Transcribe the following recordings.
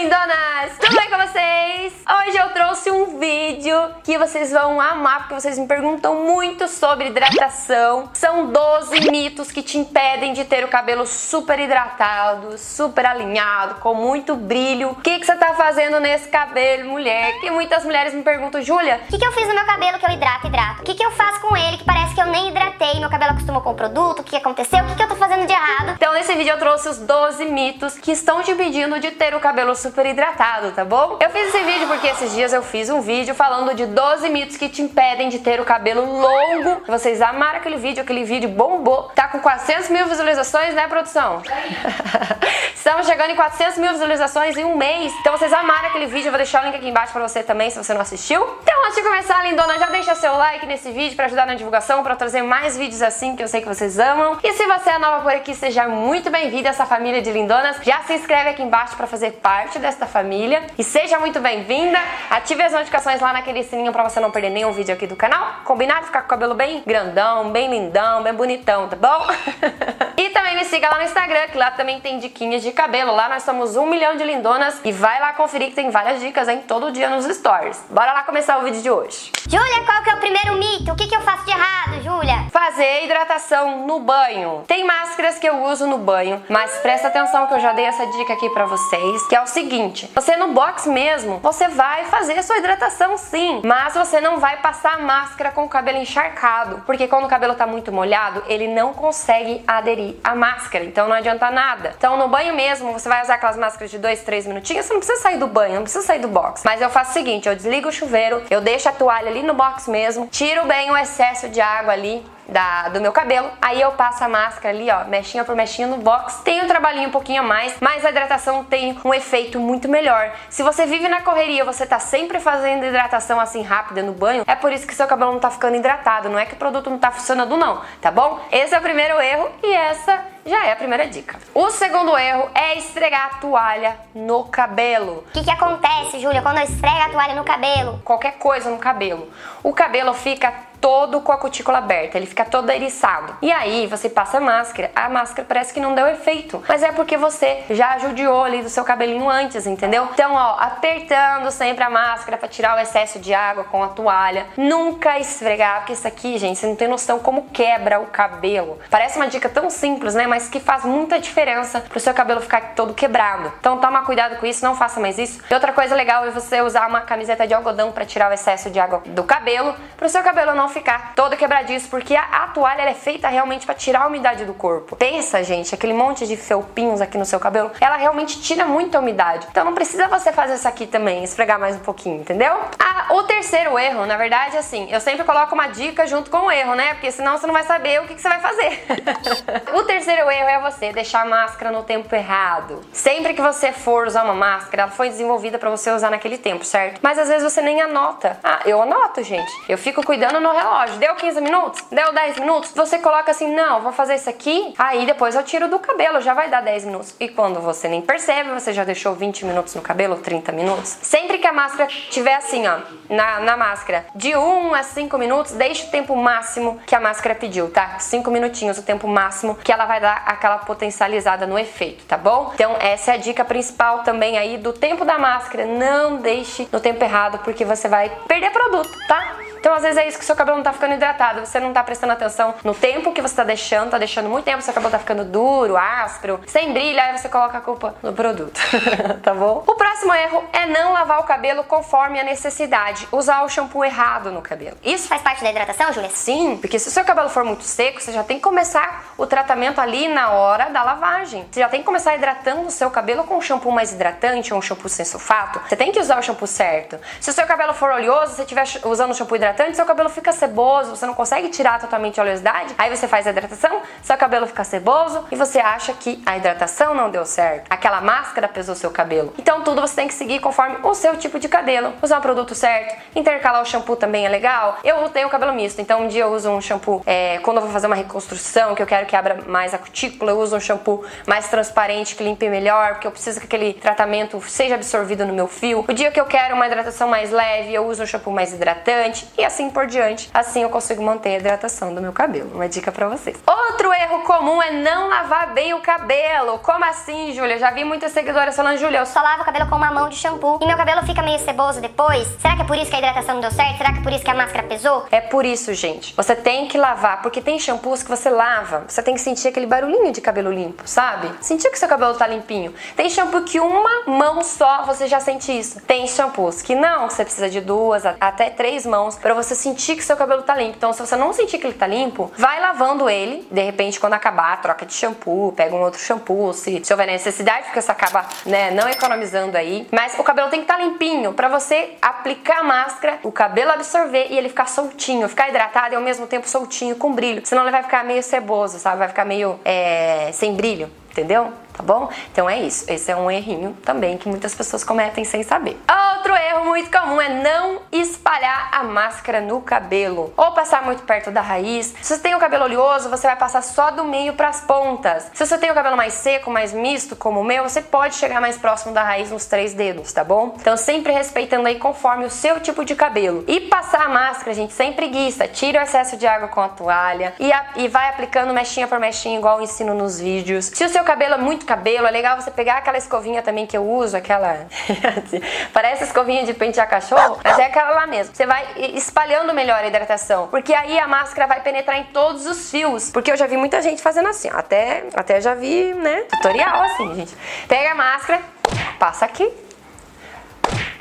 lindonas! Tudo bem com vocês? Hoje eu trouxe um vídeo que vocês vão amar, porque vocês me perguntam muito sobre hidratação. São 12 mitos que te impedem de ter o cabelo super hidratado, super alinhado, com muito brilho. O que você tá fazendo nesse cabelo, mulher? Que muitas mulheres me perguntam, Júlia, o que eu fiz no meu cabelo que eu hidrato? O que eu faço com ele que parece que eu nem hidratei? Meu cabelo acostumou com o produto? O que aconteceu? O que eu tô fazendo de errado? Então nesse vídeo eu trouxe os 12 mitos que estão te impedindo de ter o cabelo super hidratado, tá bom? Eu fiz esse vídeo porque esses dias eu fiz um vídeo falando de 12 mitos que te impedem de ter o cabelo longo. Vocês amaram aquele vídeo bombou. Tá com 400 mil visualizações, né, produção? Estamos chegando em 400 mil visualizações em um mês. Então vocês amaram aquele vídeo, eu vou deixar o link aqui embaixo pra você também, se você não assistiu. Então antes de começar, lindona, já deixa seu like nesse vídeo pra ajudar na divulgação, pra trazer mais vídeos assim que eu sei que vocês amam. E se você é nova por aqui, seja muito bem-vinda a essa família de lindonas. Já se inscreve aqui embaixo pra fazer parte desta família. E seja muito bem-vinda. Ative as notificações lá naquele sininho pra você não perder nenhum vídeo aqui do canal. Combinado? Ficar com o cabelo bem grandão, bem lindão, bem bonitão, tá bom? E também me siga lá no Instagram, que lá também tem diquinhas de cabelo. Lá nós somos 1 milhão de lindonas. E vai lá conferir que tem várias dicas, hein? Todo dia nos stories. Bora lá começar o vídeo de hoje. Júlia, qual que é o primeiro mito? O que eu faço de errado, Júlia? Fazer hidratação no banho. Tem máscaras que eu uso no banho, mas presta atenção que eu já dei essa dica aqui pra vocês, que é o seguinte: você no box mesmo, você vai fazer sua hidratação sim, mas você não vai passar a máscara com o cabelo encharcado, porque quando o cabelo tá muito molhado, ele não consegue aderir à máscara, então não adianta nada. Então no banho mesmo, você vai usar aquelas máscaras de 2, 3 minutinhos, você não precisa sair do banho, não precisa sair do box. Mas eu faço o seguinte, eu desligo o chuveiro, eu deixo a toalha ali no box mesmo, tiro bem o excesso de água ali do meu cabelo, aí eu passo a máscara ali, ó, mechinha por mechinha no box. Tem um trabalhinho um pouquinho a mais, mas a hidratação tem um efeito muito melhor. Se você vive na correria, você tá sempre fazendo hidratação assim rápida no banho, é por isso que seu cabelo não tá ficando hidratado, não é que o produto não tá funcionando não, tá bom? Esse é o primeiro erro e essa já é a primeira dica. O segundo erro é esfregar a toalha no cabelo. O que acontece, Júlia, quando eu esfrego a toalha no cabelo? Qualquer coisa no cabelo. O cabelo fica todo com a cutícula aberta, ele fica todo eriçado. E aí você passa a máscara parece que não deu efeito, mas é porque você já judiou ali do seu cabelinho antes, entendeu? Então, ó, apertando sempre a máscara pra tirar o excesso de água com a toalha. Nunca esfregar, porque isso aqui, gente, você não tem noção como quebra o cabelo. Parece uma dica tão simples, né? Mas que faz muita diferença pro seu cabelo ficar todo quebrado. Então toma cuidado com isso, não faça mais isso. E outra coisa legal é você usar uma camiseta de algodão pra tirar o excesso de água do cabelo, pro seu cabelo não ficar todo quebradiço, porque a toalha ela é feita realmente pra tirar a umidade do corpo. Pensa, gente, aquele monte de felpinhos aqui no seu cabelo, ela realmente tira muita umidade. Então não precisa você fazer isso aqui também, esfregar mais um pouquinho, entendeu? O terceiro erro, na verdade, assim, eu sempre coloco uma dica junto com o erro, né? Porque senão você não vai saber o que você vai fazer. O terceiro erro é você deixar a máscara no tempo errado. Sempre que você for usar uma máscara, ela foi desenvolvida pra você usar naquele tempo, certo? Mas às vezes você nem anota. Ah, eu anoto, gente. Eu fico cuidando no relógio. Deu 15 minutos? Deu 10 minutos? Você coloca assim, não, vou fazer isso aqui, aí depois eu tiro do cabelo, já vai dar 10 minutos. E quando você nem percebe, você já deixou 20 minutos no cabelo, 30 minutos. Sempre que a máscara tiver assim, ó, na máscara, de 1 a 5 minutos, deixa o tempo máximo que a máscara pediu, tá? 5 minutinhos, o tempo máximo que ela vai dar aquela potencializada no efeito, tá bom? Então essa é a dica principal também aí do tempo da máscara, não deixe no tempo errado, porque você vai perder produto, tá? Então às vezes é isso que o seu cabelo não tá ficando hidratado, você não tá prestando atenção no tempo que você tá deixando muito tempo, seu cabelo tá ficando duro, áspero, sem brilho, aí você coloca a culpa no produto, tá bom? O próximo erro é não lavar o cabelo conforme a necessidade, usar o shampoo errado no cabelo. Isso faz parte da hidratação, Júlia? Sim, porque se o seu cabelo for muito seco, você já tem que começar o tratamento ali na hora da lavagem. Você já tem que começar hidratando o seu cabelo com um shampoo mais hidratante ou um shampoo sem sulfato, você tem que usar o shampoo certo. Se o seu cabelo for oleoso, você estiver usando o shampoo hidratante, seu cabelo fica seboso, você não consegue tirar totalmente a oleosidade, aí você faz a hidratação, seu cabelo fica seboso e você acha que a hidratação não deu certo, aquela máscara pesou seu cabelo. Então tudo você tem que seguir conforme o seu tipo de cabelo, usar o produto certo, intercalar o shampoo também é legal. Eu tenho cabelo misto, então um dia eu uso um shampoo quando eu vou fazer uma reconstrução, que eu quero que abra mais a cutícula, eu uso um shampoo mais transparente, que limpe melhor, porque eu preciso que aquele tratamento seja absorvido no meu fio. O dia que eu quero uma hidratação mais leve, eu uso um shampoo mais hidratante. e assim por diante. Assim eu consigo manter a hidratação do meu cabelo. Uma dica pra vocês. Outro erro comum é não lavar bem o cabelo. Como assim, Júlia? Já vi muitas seguidoras falando, Júlia, eu só lavo o cabelo com uma mão de shampoo e meu cabelo fica meio ceboso depois. Será que é por isso que a hidratação não deu certo? Será que é por isso que a máscara pesou? É por isso, gente. Você tem que lavar, porque tem shampoos que você lava, você tem que sentir aquele barulhinho de cabelo limpo, sabe? Sentir que seu cabelo tá limpinho. Tem shampoo que uma mão só você já sente isso. Tem shampoos que não, que você precisa de duas até três mãos pra você sentir que seu cabelo tá limpo. Então, se você não sentir que ele tá limpo, vai lavando ele. De repente, quando acabar, troca de shampoo, pega um outro shampoo, se houver necessidade, porque você acaba, né, não economizando aí. Mas o cabelo tem que tá limpinho pra você aplicar a máscara, o cabelo absorver e ele ficar soltinho, ficar hidratado e ao mesmo tempo soltinho, com brilho. Senão ele vai ficar meio ceboso, sabe? Vai ficar meio sem brilho, entendeu? Tá bom? Então é isso. Esse é um errinho também que muitas pessoas cometem sem saber. Outro erro muito comum é não espalhar a máscara no cabelo ou passar muito perto da raiz. Se você tem o cabelo oleoso, você vai passar só do meio pras pontas. Se você tem o cabelo mais seco, mais misto, como o meu, você pode chegar mais próximo da raiz uns 3 dedos, tá bom? Então sempre respeitando aí conforme o seu tipo de cabelo. E passar a máscara, gente, sem preguiça. Tira o excesso de água com a toalha e vai aplicando mechinha por mechinha, igual eu ensino nos vídeos. Se o seu cabelo é muito cabelo, é legal você pegar aquela escovinha também que eu uso, aquela parece escovinha de pentear cachorro, mas é aquela lá mesmo. Você vai espalhando melhor a hidratação, porque aí a máscara vai penetrar em todos os fios, porque eu já vi muita gente fazendo assim, até já vi, né, tutorial assim, gente. Pega a máscara, passa aqui,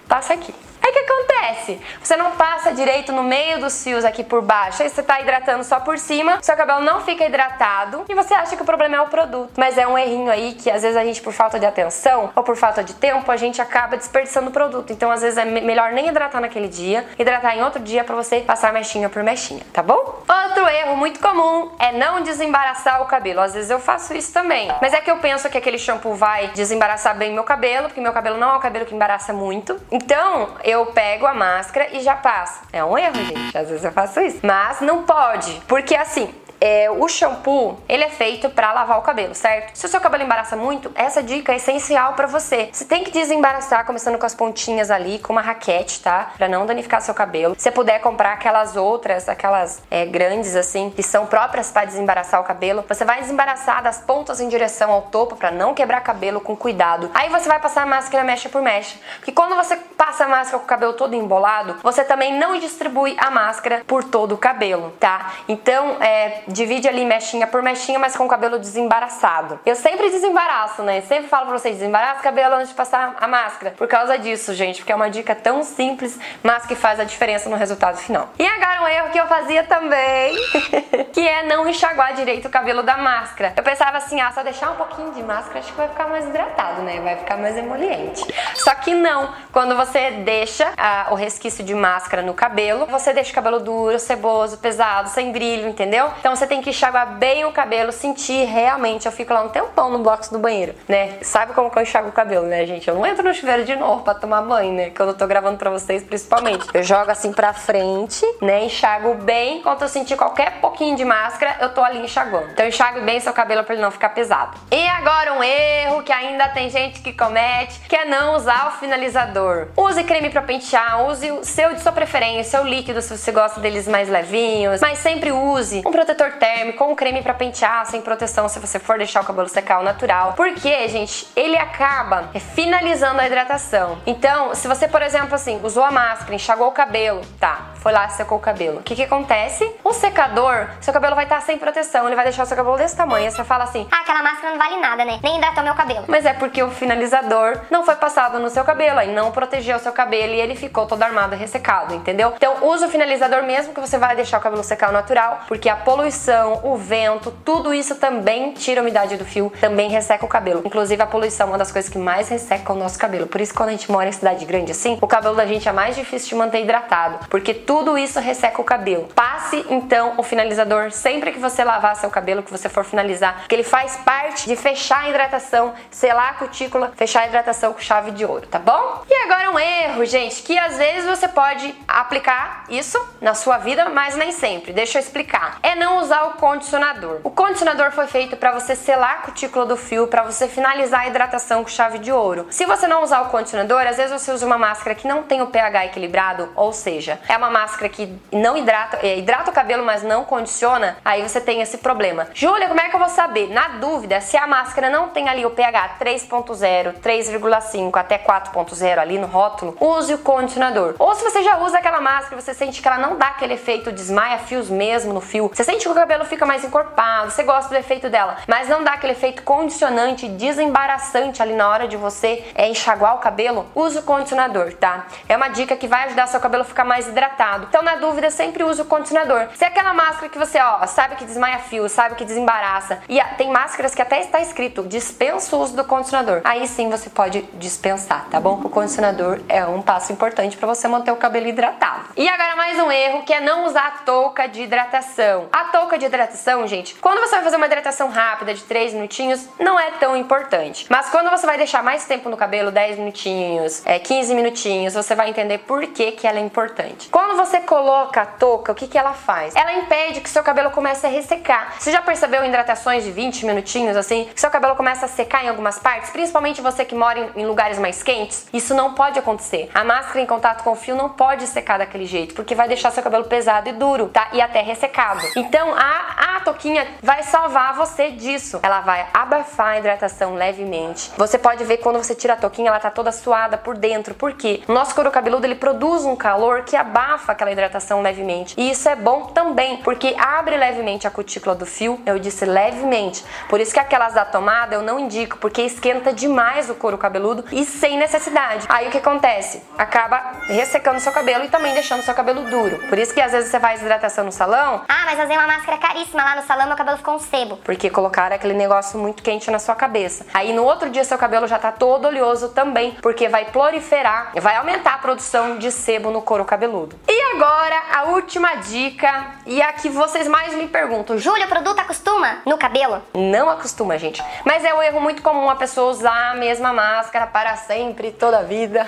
passa aqui. Aí o que acontece? Você não passa direito no meio dos fios aqui por baixo, aí você tá hidratando só por cima, seu cabelo não fica hidratado e você acha que o problema é o produto. Mas é um errinho aí que às vezes a gente, por falta de atenção ou por falta de tempo, a gente acaba desperdiçando o produto. Então às vezes é melhor nem hidratar naquele dia, hidratar em outro dia pra você passar mechinha por mechinha, tá bom? Outro erro muito comum é não desembaraçar o cabelo. Às vezes eu faço isso também, mas é que eu penso que aquele shampoo vai desembaraçar bem meu cabelo, porque meu cabelo não é um cabelo que embaraça muito. Então eu pego a máscara e já passo. É um erro, gente. Às vezes eu faço isso. Mas não pode. Porque assim, o shampoo, ele é feito pra lavar o cabelo, certo? Se o seu cabelo embaraça muito, essa dica é essencial pra você. Você tem que desembaraçar, começando com as pontinhas ali, com uma raquete, tá? Pra não danificar seu cabelo. Se você puder comprar aquelas outras, grandes assim, que são próprias pra desembaraçar o cabelo, você vai desembaraçar das pontas em direção ao topo pra não quebrar cabelo, com cuidado. Aí você vai passar a máscara mecha por mecha. Porque quando você passa a máscara com o cabelo todo embolado, você também não distribui a máscara por todo o cabelo, tá? Então, divide ali mechinha por mechinha, mas com o cabelo desembaraçado. Eu sempre desembaraço, né? Sempre falo pra vocês, desembaraça o cabelo antes de passar a máscara. Por causa disso, gente, porque é uma dica tão simples, mas que faz a diferença no resultado final. E agora um erro que eu fazia também, que é não enxaguar direito o cabelo da máscara. Eu pensava assim, só deixar um pouquinho de máscara, acho que vai ficar mais hidratado, né? Vai ficar mais emoliente. Só que não. Quando você deixa o resquício de máscara no cabelo, você deixa o cabelo duro, ceboso, pesado, sem brilho, entendeu? Então você tem que enxaguar bem o cabelo, sentir realmente. Eu fico lá um tempão no box do banheiro, né? Sabe como que eu enxago o cabelo, né, gente? Eu não entro no chuveiro de novo pra tomar banho, né? Quando eu tô gravando pra vocês, principalmente. Eu jogo assim pra frente, né? Enxago bem. Enquanto eu sentir qualquer pouquinho de máscara, eu tô ali enxaguando. Então enxague bem seu cabelo pra ele não ficar pesado. E agora um erro que ainda tem gente que comete, que é não usar o finalizador. Use creme pra pentear, use o seu de sua preferência, o líquido, se você gosta deles mais levinhos. Mas sempre use um protetor térmico, um creme pra pentear, sem proteção, se você for deixar o cabelo secar ao natural. Porque, gente, ele acaba finalizando a hidratação. Então, se você, por exemplo, assim, usou a máscara, enxagou o cabelo, tá? Foi lá, secou o cabelo. O que que acontece? O secador, seu cabelo vai estar sem proteção, ele vai deixar o seu cabelo desse tamanho. Você fala assim, aquela máscara não vale nada, né? Nem hidratou meu cabelo. Mas é porque o finalizador não foi passado no seu cabelo, aí não protegeu o seu cabelo e ele ficou todo armado e ressecado, entendeu? Então, usa o finalizador mesmo, que você vai deixar o cabelo secar ao natural, porque a poluição, o vento, tudo isso também tira a umidade do fio, também resseca o cabelo. Inclusive a poluição é uma das coisas que mais resseca o nosso cabelo. Por isso quando a gente mora em cidade grande assim, o cabelo da gente é mais difícil de manter hidratado, porque tudo isso resseca o cabelo. Passe então o finalizador sempre que você lavar seu cabelo, que você for finalizar, porque ele faz parte de fechar a hidratação, selar a cutícula, fechar a hidratação com chave de ouro, tá bom? E agora um erro, gente, que às vezes você pode aplicar isso na sua vida, mas nem sempre. Deixa eu explicar. É não usar o condicionador. O condicionador foi feito pra você selar a cutícula do fio, pra você finalizar a hidratação com chave de ouro. Se você não usar o condicionador, às vezes você usa uma máscara que não tem o pH equilibrado, ou seja, é uma máscara máscara que não hidrata, hidrata o cabelo, mas não condiciona, aí você tem esse problema. Júlia, como é que eu vou saber? Na dúvida, se a máscara não tem ali o pH 3.0, 3,5 até 4.0 ali no rótulo, use o condicionador. Ou se você já usa aquela máscara e você sente que ela não dá aquele efeito desmaia fios mesmo no fio, você sente que o cabelo fica mais encorpado, você gosta do efeito dela, mas não dá aquele efeito condicionante, desembaraçante ali na hora de você enxaguar o cabelo, use o condicionador, tá? É uma dica que vai ajudar seu cabelo a ficar mais hidratado. Então, na dúvida, sempre use o condicionador. Se é aquela máscara que você, sabe que desmaia fio, sabe que desembaraça, e tem máscaras que até está escrito, dispensa o uso do condicionador. Aí sim você pode dispensar, tá bom? O condicionador é um passo importante pra você manter o cabelo hidratado. E agora mais um erro, que é não usar a touca de hidratação. A touca de hidratação, gente, quando você vai fazer uma hidratação rápida de 3 minutinhos, não é tão importante. Mas quando você vai deixar mais tempo no cabelo, 10 minutinhos, 15 minutinhos, você vai entender por que ela é importante. Quando você coloca a touca, o que ela faz? Ela impede que seu cabelo comece a ressecar. Você já percebeu em hidratações de 20 minutinhos, assim, que seu cabelo começa a secar em algumas partes? Principalmente você que mora em lugares mais quentes, isso não pode acontecer. A máscara em contato com o fio não pode secar daquele jeito, porque vai deixar seu cabelo pesado e duro, tá? E até ressecado. Então, a touquinha vai salvar você disso. Ela vai abafar a hidratação levemente. Você pode ver quando você tira a touquinha, ela tá toda suada por dentro. Por quê? O nosso couro cabeludo, ele produz um calor que abafa aquela hidratação levemente. E isso é bom também, porque abre levemente a cutícula do fio. Eu disse levemente. Por isso que aquelas da tomada eu não indico, porque esquenta demais o couro cabeludo e sem necessidade. Aí o que acontece? Acaba ressecando seu cabelo e também deixando seu cabelo duro. Por isso que às vezes você faz hidratação no salão. Ah, mas eu usei uma máscara caríssima lá no salão, meu cabelo ficou um sebo. Porque colocaram aquele negócio muito quente na sua cabeça. Aí no outro dia seu cabelo já tá todo oleoso também, porque vai proliferar, vai aumentar a produção de sebo no couro cabeludo. E agora, a última dica, e a que vocês mais me perguntam: Júlia, o produto acostuma no cabelo? Não acostuma, gente. Mas é um erro muito comum a pessoa usar a mesma máscara para sempre, toda a vida.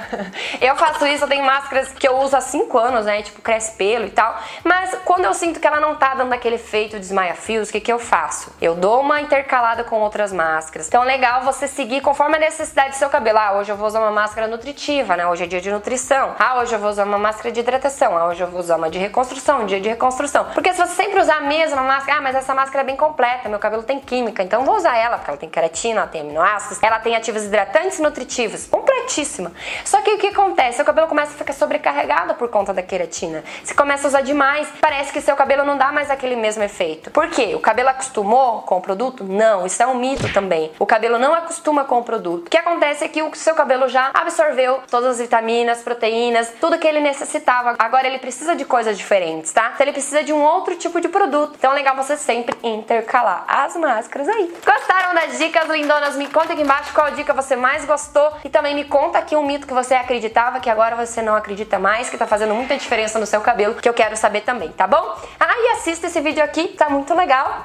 Eu faço isso, eu tenho máscaras que eu uso há 5 anos, né? Tipo, cresce pelo e tal. Mas quando eu sinto que ela não tá dando aquele efeito desmaia-fios, o que eu faço? Eu dou uma intercalada com outras máscaras. Então é legal você seguir conforme a necessidade do seu cabelo. Ah, hoje eu vou usar uma máscara nutritiva, né? Hoje é dia de nutrição. Ah, hoje eu vou usar uma máscara de hidratação. Ah, hoje eu vou usar uma de reconstrução, dia de reconstrução. Porque se você sempre usar a mesma máscara, ah, mas essa máscara é bem completa, meu cabelo tem química, então vou usar ela, porque ela tem queratina, ela tem aminoácidos, ela tem ativos hidratantes e nutritivos. Completíssima. Só que o que acontece? Seu cabelo começa a ficar sobrecarregado por conta da queratina. Você começa a usar demais, parece que seu cabelo não dá mais aquele mesmo efeito. Por quê? O cabelo acostumou com o produto? Não, isso é um mito também. O cabelo não acostuma com o produto. O que acontece é que o seu cabelo já absorveu todas as vitaminas, proteínas, tudo que ele necessitava. Agora ele precisa de coisas diferentes, tá? Então ele precisa de um outro tipo de produto. Então é legal você sempre intercalar as máscaras aí. Gostaram das dicas, lindonas? Me conta aqui embaixo qual dica você mais gostou e também me conta aqui um mito que você acreditava que agora você não acredita mais, que tá fazendo muita diferença no seu cabelo, que eu quero saber também, tá bom? Ah, e assista esse vídeo aqui, tá muito legal.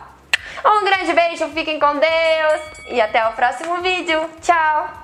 Um grande beijo, fiquem com Deus e até o próximo vídeo. Tchau!